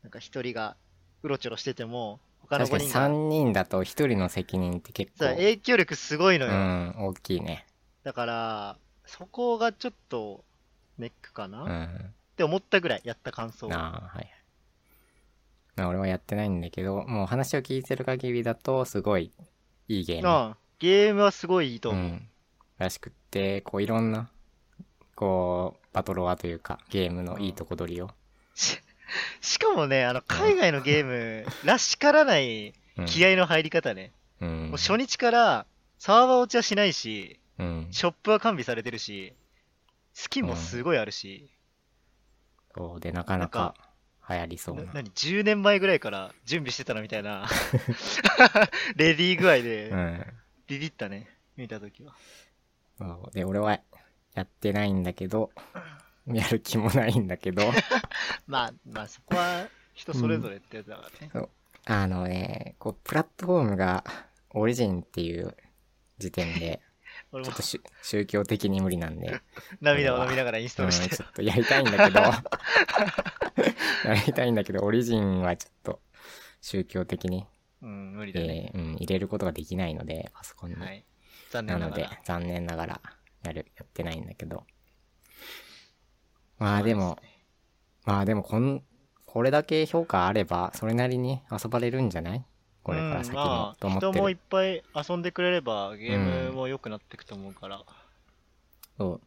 なんかひとりがうろちょろしてても他のごにんが、確かにさんにんだとひとりの責任って結構影響力すごいのよ、うん、大きいね。だからそこがちょっとネックかな、うん、って思ったぐらいやった感想。あはい、まあ、俺はやってないんだけどもう話を聞いてる限りだとすごいいいゲーム。ああゲームはすごいいいと思う、うん、らしくって、こういろんなこうバトロワというかゲームのいいとこ取りを、うん、し, しかもねあの海外のゲームらしからない気合の入り方ね、うんうん、もう初日からサーバー落ちはしないし、うん、ショップは完備されてるしスキンもすごいあるし、うん、そうでなかなか流行りそうな、な何じゅうねんまえぐらいから準備してたなみたいなレディー具合で、うん、ビビったね見たときは。そうで俺はやってないんだけどやる気もないんだけどまあまあそこは人それぞれってやつだからね、うん、そうあのねこうプラットフォームがオリジンっていう時点でちょっと宗教的に無理なんで涙を飲みながらインストールして、うん、ちょっとやりたいんだけどやりたいんだけどオリジンはちょっと宗教的に、うん、無理だね、えーうん、入れることができないのでパソコンに、はい、残念ながらなので残念ながらやるやってないんだけど、まあでもまあでもこんこれだけ評価あればそれなりに遊ばれるんじゃない？これから先もと思ってる、うんまあ、人もいっぱい遊んでくれればゲームも良くなっていくと思うから、うん、そう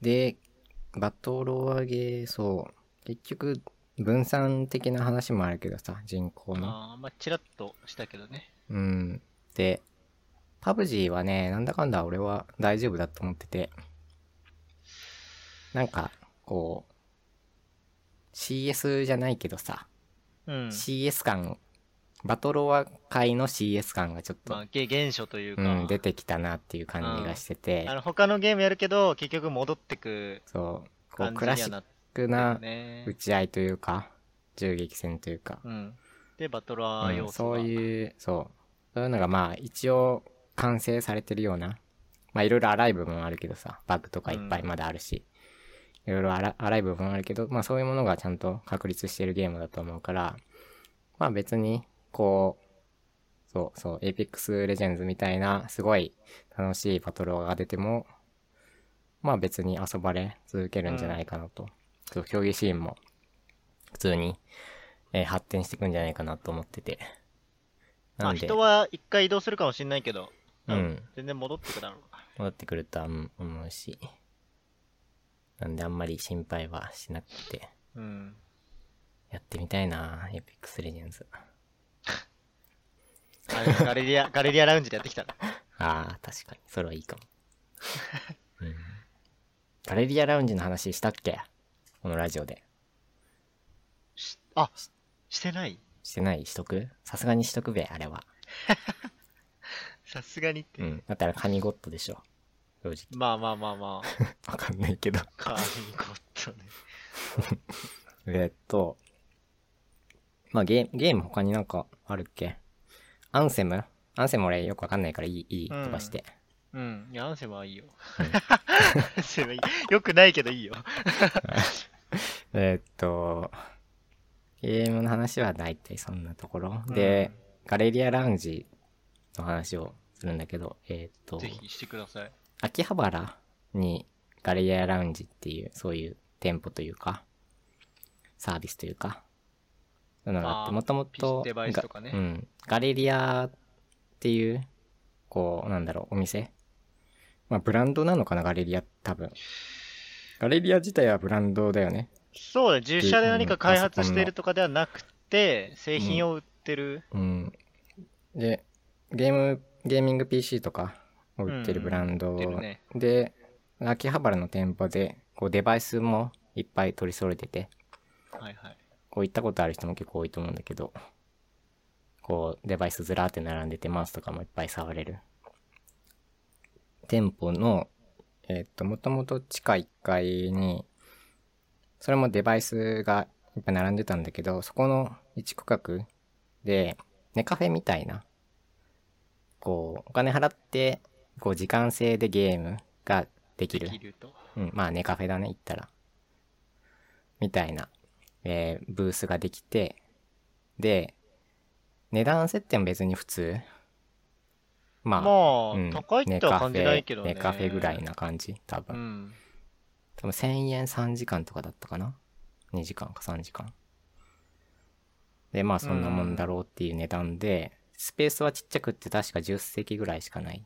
でバトロワゲーそう結局分散的な話もあるけどさ人口のあまあチラッとしたけどね、うんでパブ G はねなんだかんだ俺は大丈夫だと思ってて、なんかこう シーエス じゃないけどさ、うん、シーエス 感バトロワ界の シーエス 感がちょっと、まあ、現象というか、うん、出てきたなっていう感じがしてて、うん、あの他のゲームやるけど結局戻ってくそうこうクラシックな打ち合いというか銃撃戦というか、うん、でバトロワ要素、うん、そういうそうそういうのがまあ一応完成されてるような、まあいろいろ荒い部分あるけどさバグとかいっぱいまだあるし、うん、いろいろ荒い部分あるけどまあそういうものがちゃんと確立してるゲームだと思うからまあ別にこうそうそうエイペックスレジェンズみたいなすごい楽しいバトルが出てもまあ別に遊ばれ続けるんじゃないかなと、うん、そう競技シーンも普通に、えー、発展していくんじゃないかなと思ってて、なんで、まあ、人は一回移動するかもしれないけど、うんうん、全然戻ってくるだろう戻ってくるとは思うし、なんであんまり心配はしなくて、うん、やってみたいなエイペックスレジェンズガレリア、ガレリアラウンジでやってきたらああ確かにそれはいいかも、うん、ガレリアラウンジの話したっけこのラジオで。しあし、してないしてないしとくさすがにしとくべあれはさすがにって、うん、だったらカニゴッドでしょ正直。まあまあまあまあわかんないけどカニゴッドねえっとまあゲー、ゲーム他になんかあるっけ。アンセムアンセム俺よくわかんないからいい、いい、飛ばして。うん。いや、アンセムはいいよ。アンセムいい。よくないけどいいよ。えっと、ゲームの話は大体そんなところ。で、ガレリアラウンジの話をするんだけど、えっと、ぜひしてください。秋葉原にガレリアラウンジっていう、そういう店舗というか、サービスというか、なのがあって、もともと、うん、ガレリアっていう、こう、なんだろう、お店。まあ、ブランドなのかな、ガレリア、多分。ガレリア自体はブランドだよね。そうだ、自社で何か開発しているとかではなくて、製品を売ってる。うん。うん、で、ゲーム、ゲーミング ピーシー とかを売ってるブランド、うんね、で、秋葉原の店舗で、こう、デバイスもいっぱい取り揃えてて、はいはい。こう、行ったことある人も結構多いと思うんだけど、こう、デバイスずらーって並んでて、マウスとかもいっぱい触れる。店舗の、えっと、もともと地下いっかいに、それもデバイスがいっぱい並んでたんだけど、そこの一区画で、ネカフェみたいな、こう、お金払って、こう、時間制でゲームができる。できると。うん、まあ、ネカフェだね、言ったら。みたいな、えー、ブースができて、で、値段設定も別に普通。まあ、まあうん、高いっては感じないけどね。ネカフェぐらいな感じ、多分。うん、多分せんえんさんじかんとかだったかな ?に 時間かさんじかん。で、まあそんなもんだろうっていう値段で、うん、スペースはちっちゃくって確かじゅっ席ぐらいしかない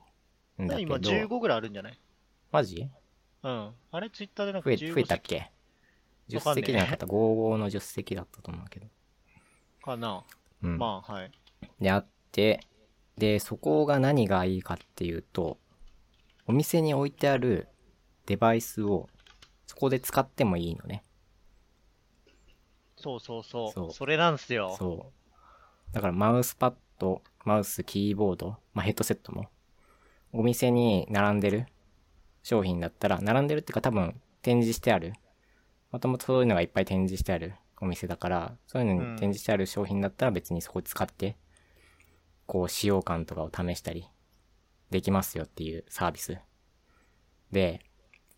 んだけど。今じゅうごぐらいあるんじゃない？マジ？うん。あれツイッターでなんかじゅうご席。増えたっけ？じゅっ席じゃなかった。ごじゅうごのじゅっ席だったと思うけど。かな。うん、まあ、はい。で、あって、で、そこが何がいいかっていうと、お店に置いてあるデバイスをそこで使ってもいいのね。そうそうそう。そうそれなんすよ。そう。だからマウスパッド、マウス、キーボード、まあ、ヘッドセットも、お店に並んでる商品だったら、並んでるっていうか多分展示してある。もともとそういうのがいっぱい展示してあるお店だから、そういうのに展示してある商品だったら別にそこ使って、うんこう使用感とかを試したりできますよっていうサービスで、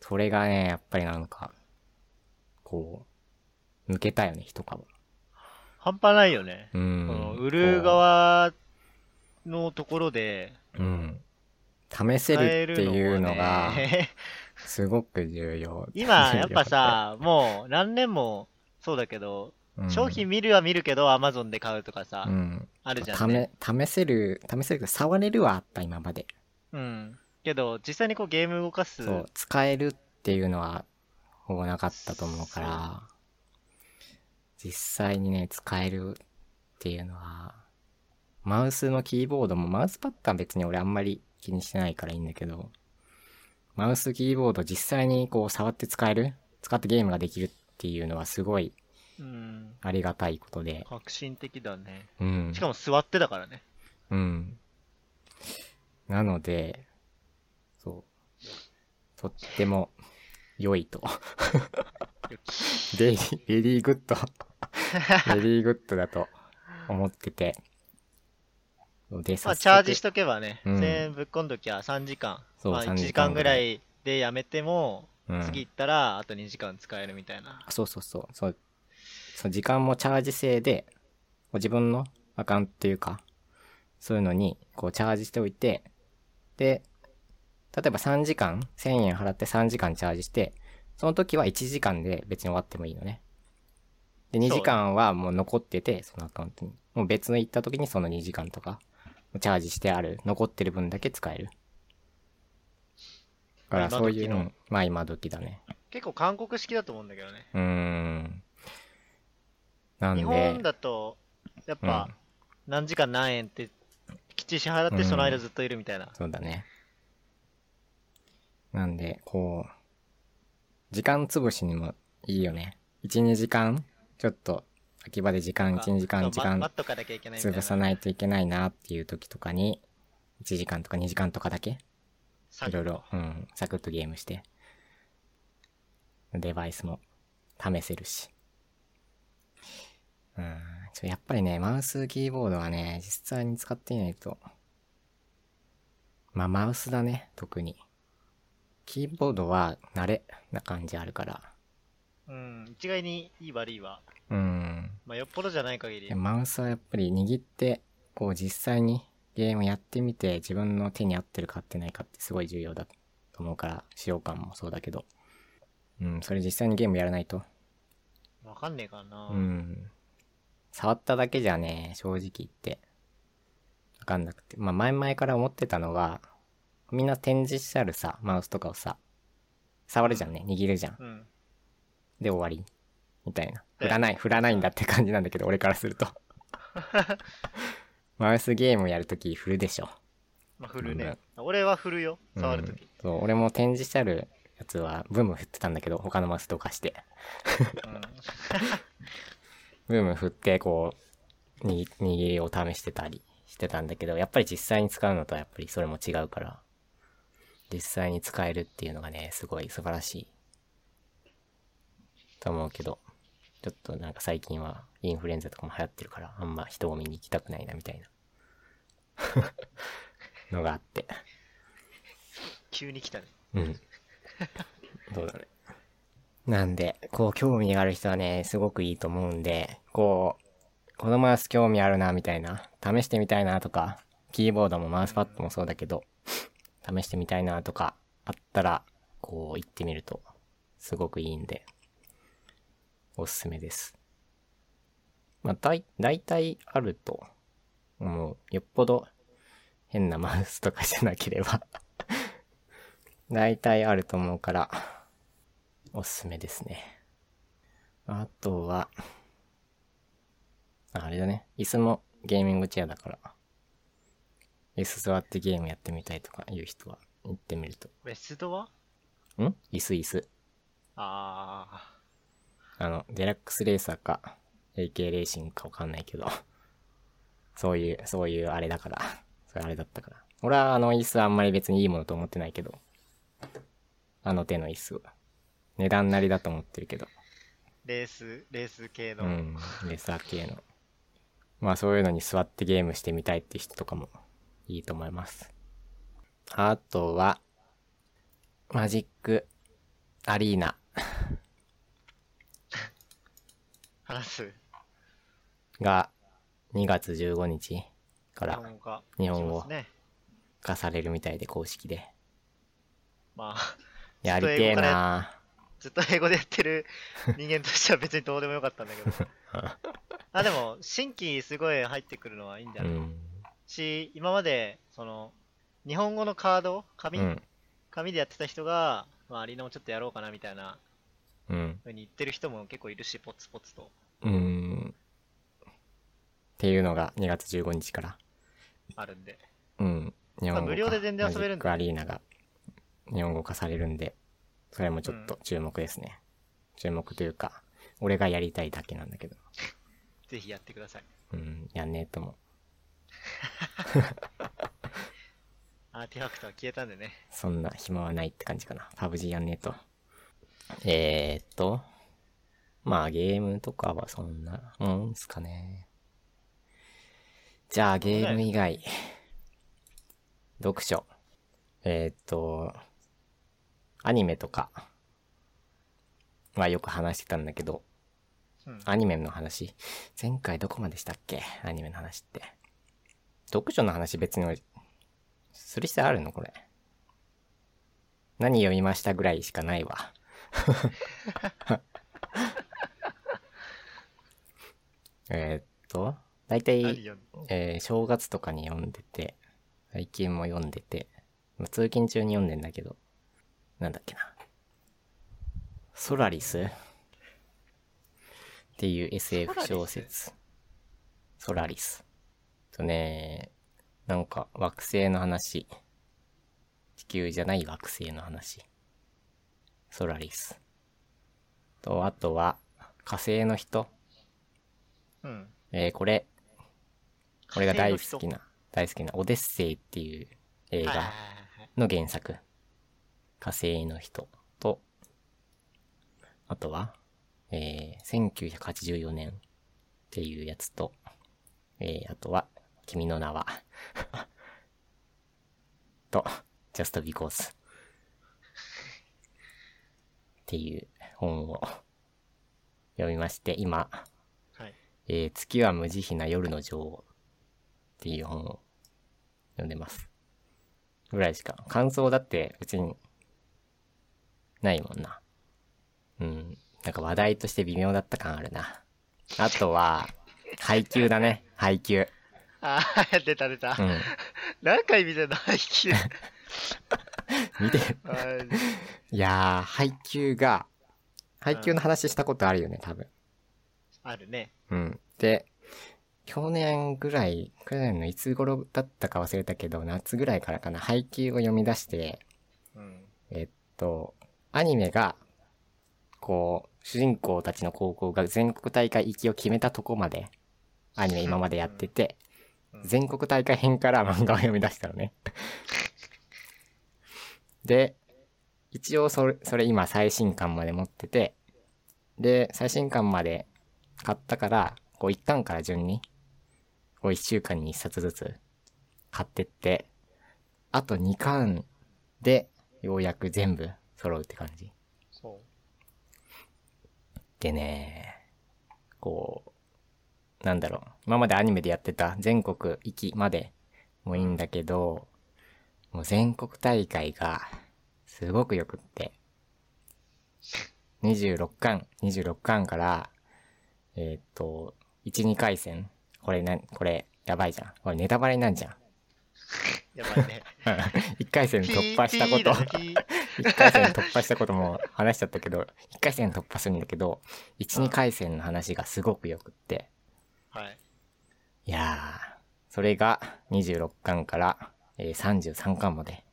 それがねやっぱりなんかこう抜けたよね、人株半端ないよね。うんこの売る側のところで、うん、試せるっていうのがすごく重要今やっぱさもう何年もそうだけど商品見るは見るけど、アマゾンで買うとかさ、うん、あるじゃん、ね。試、試せる、試せるけど、触れるはあった、今まで。うん。けど、実際にこうゲーム動かす。そう、使えるっていうのは、ほぼなかったと思うから、実際にね、使えるっていうのは、マウスのキーボードも、マウスパッドは別に俺あんまり気にしてないからいいんだけど、マウスキーボード実際にこう触って使える、使ってゲームができるっていうのはすごい、うん、ありがたいことで革新的だね、うん、しかも座ってだからね、うん、なのでそうとっても良いとベリー、ベリーグッドベリーグッドだと思っててでまあチャージしとけばね、うん、せんえんぶっこんどきゃさんじかん、そう、まあ、いちじかんぐらいでやめても、うん、次行ったらあとにじかん使えるみたいな、そうそうそうそうその時間もチャージ制で、自分のアカウントというか、そういうのにこうチャージしておいて、で、例えばさんじかん、せんえん払ってさんじかんチャージして、その時はいちじかんで別に終わってもいいのね。で、にじかんはもう残ってて、そのアカウントに。もう別の行った時にそのにじかんとか、チャージしてある、残ってる分だけ使える。だからそういうの、まあ今時だね。結構韓国式だと思うんだけどね。うーん。なんで日本だとやっぱ何時間何円ってきっちり支払ってその間ずっといるみたいな、うんうん、そうだね。なんでこう時間潰しにもいいよね。 いち,に 時間ちょっと秋葉で時間 いち,に 時間時間潰さないといけないなっていう時とかにいちじかんとかにじかんとかだけいろいろ、うん、サクッとゲームしてデバイスも試せるし、うん、ちょやっぱりねマウスキーボードはね実際に使っていないと、まあマウスだね特に。キーボードは慣れな感じあるから、うん一概にいい悪いはうんまあよっぽどじゃない限りマウスはやっぱり握ってこう実際にゲームやってみて自分の手に合ってるか合ってないかってすごい重要だと思うから、使用感もそうだけど、うん、それ実際にゲームやらないと分かんねえかな。うん、触っただけじゃね、正直言って分かんなくて、まあ前々から思ってたのは、みんな展示してあるさ、マウスとかをさ、触るじゃんね、握るじゃん、うん、で終わりみたいな、振らない振らないんだって感じなんだけど、俺からするとマウスゲームやるとき振るでしょ。まあ振るね。俺は振るよ、触るとき、うん、そう、俺も展示してあるやつはブーム振ってたんだけど、他のマウスどかしてブーム振ってこう握りを試してたりしてたんだけど、やっぱり実際に使うのとはやっぱりそれも違うから、実際に使えるっていうのがね、すごい素晴らしいと思うけど、ちょっとなんか最近はインフルエンザとかも流行ってるから、あんま人を見に行きたくないなみたいなのがあって急に来たね。うんそうだね。なんでこう興味がある人はね、すごくいいと思うんで、こうこのマウス興味あるなみたいな、試してみたいなとか、キーボードもマウスパッドもそうだけど、試してみたいなとかあったら、こう行ってみるとすごくいいんで、おすすめです。まあだい大体あると思う。よっぽど変なマウスとかじゃなければ大体あると思うからおすすめですね。あとはあれだね、椅子もゲーミングチェアだから、椅子座ってゲームやってみたいとかいう人は行ってみると。ウェスドは？ん？椅子椅子。ああ。あのデラックスレーサーか エーケー レーシングかわかんないけど、そういうそういうあれだから、それあれだったから。俺はあの椅子あんまり別にいいものと思ってないけど、あの手の椅子値段なりだと思ってるけど、レースレース系の、うん、レーサー系の、まあそういうのに座ってゲームしてみたいって人とかもいいと思います。あとはマジックアリーナ話すがにがつじゅうごにちから日本語化されるみたいで、公式で。まあ、やりてえな。ずっと英語でやってる人間としては別にどうでもよかったんだけどあ、でも新規すごい入ってくるのはいいんだよ、うん、し今までその日本語のカード紙、うん、紙でやってた人が、まあ、アリーナもちょっとやろうかなみたいなふうに言ってる人も結構いるし、ポツポツと、うんうん、っていうのがにがつじゅうごにちからあるんで、うん、日本語無料で全然遊べるんで、マジックアリーナが日本語化されるんで、それもちょっと注目ですね、うん、注目というか俺がやりたいだけなんだけどぜひやってください。うん、やんねえと思うアーティファクトは消えたんでね、そんな暇はないって感じかな。 パブジー やんねえと。えーっとまあゲームとかはそんなもんすかね。じゃあゲーム以外読書、えーっとアニメとかはよく話してたんだけど、うん、アニメの話前回どこまでしたっけ。アニメの話って読書の話別にする必要あるのこれ。何読みましたぐらいしかないわえっと大体、えー、正月とかに読んでて、最近も読んでて、通勤中に読んでんだけど、なんだっけな、ソラリスっていう エスエフ 小説。ソラリスとね、なんか惑星の話、地球じゃない惑星の話、ソラリスと、あとは火星の人、うん、えー、これ俺が大好きな大好きなオデッセイっていう映画の原作、火星の人と、あとは、えー、せんきゅうひゃくはちじゅうよねんっていうやつと、えー、あとは、君の名はと、Just Because っていう本を読みまして、今、はい、えー、月は無慈悲な夜の女王っていう本を読んでますぐらいしか感想だって別にないもんな。うん、なんか話題として微妙だった感あるな。あとは配給だね。配給。ああ、出た出た。うん、何回見てんの配給。見てる。いやー、配給が配給の話したことあるよね、多分。あるね。うん。で、去年ぐらい、去年のいつ頃だったか忘れたけど、夏ぐらいからかな、配給を読み出して、うん、えっとアニメがこう主人公たちの高校が全国大会行きを決めたとこまでアニメ今までやってて、うんうん、全国大会編から漫画を読み出したのね。で、一応それ、それ今最新巻まで持ってて、で、最新巻まで買ったから、こう一巻から順に、こう一週間に一冊ずつ買ってって、あと二巻でようやく全部揃うって感じ。そう。でね、こう、なんだろう、今までアニメでやってた全国行きまでもいいんだけど、もう全国大会がすごくよくって、にじゅうろっかん、にじゅうろっかんから、えっと、いち、にかい戦、これな、これ、やばいじゃん。これネタバレになんじゃん。やばいね。いっかい戦突破したこと、いっかい戦突破したことも話しちゃったけど、いっかい戦突破するんだけど、いち、にかい戦の話がすごくよくって。はい。いやー、それがにじゅうろっかんから、えー、さんじゅうさんかんまで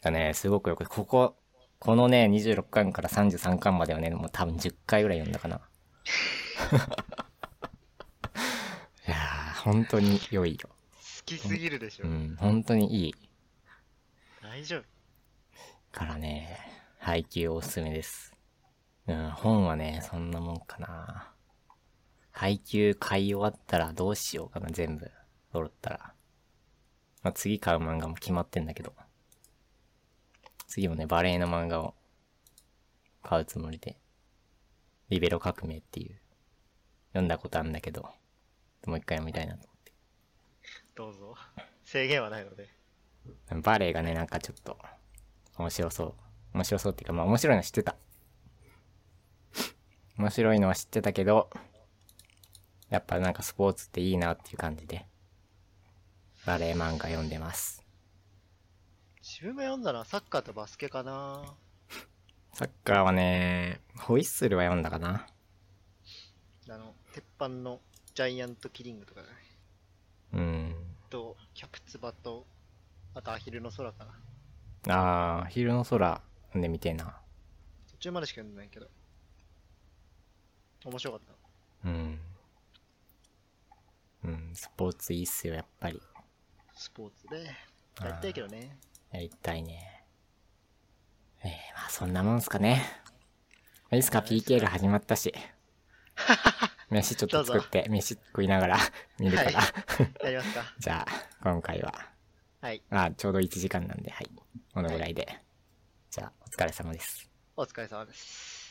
だね。すごくよく、こここのねにじゅうろっかんからさんじゅうさんかんまではね、もう多分じゅっかいぐらい読んだかな。いやー、本当に良いよ。好きすぎるでしょ。うん、本当にいい。大丈夫からね、配給おすすめです。うん、本はねそんなもんかな。配給買い終わったらどうしようかな、全部揃ったら。まあ、次買う漫画も決まってんだけど、次もねバレエの漫画を買うつもりで、リベロ革命っていう読んだことあるんだけど、もう一回読みたいなと思って。どうぞ、制限はないので。バレエがねなんかちょっと面白そう、面白そうっていうか、まあ面白いの知ってた。面白いのは知ってたけど、やっぱなんかスポーツっていいなっていう感じで。バレー漫画読んでます。自分が読んだのはサッカーとバスケかな。サッカーはね、ホイッスルは読んだかな。あの鉄板のジャイアントキリングとかね。うん。とキャプツバと、あとアヒルの空かな。ああ、アヒルの空読んでみてえな。途中までしか読んでないけど、面白かった。うん。うん、スポーツいいっすよやっぱり。スポーツでやりたいけどね。やりたいね。えー、まあそんなもんすかね。いいっすか、 ピーケーエル 始まったし。飯ちょっと作って飯食いながら見るから。はい、やりますか。じゃあ今回は、はい。あ、ちょうどいちじかんなんで、はい、このぐらいで。はい、じゃあお疲れ様です。お疲れ様です。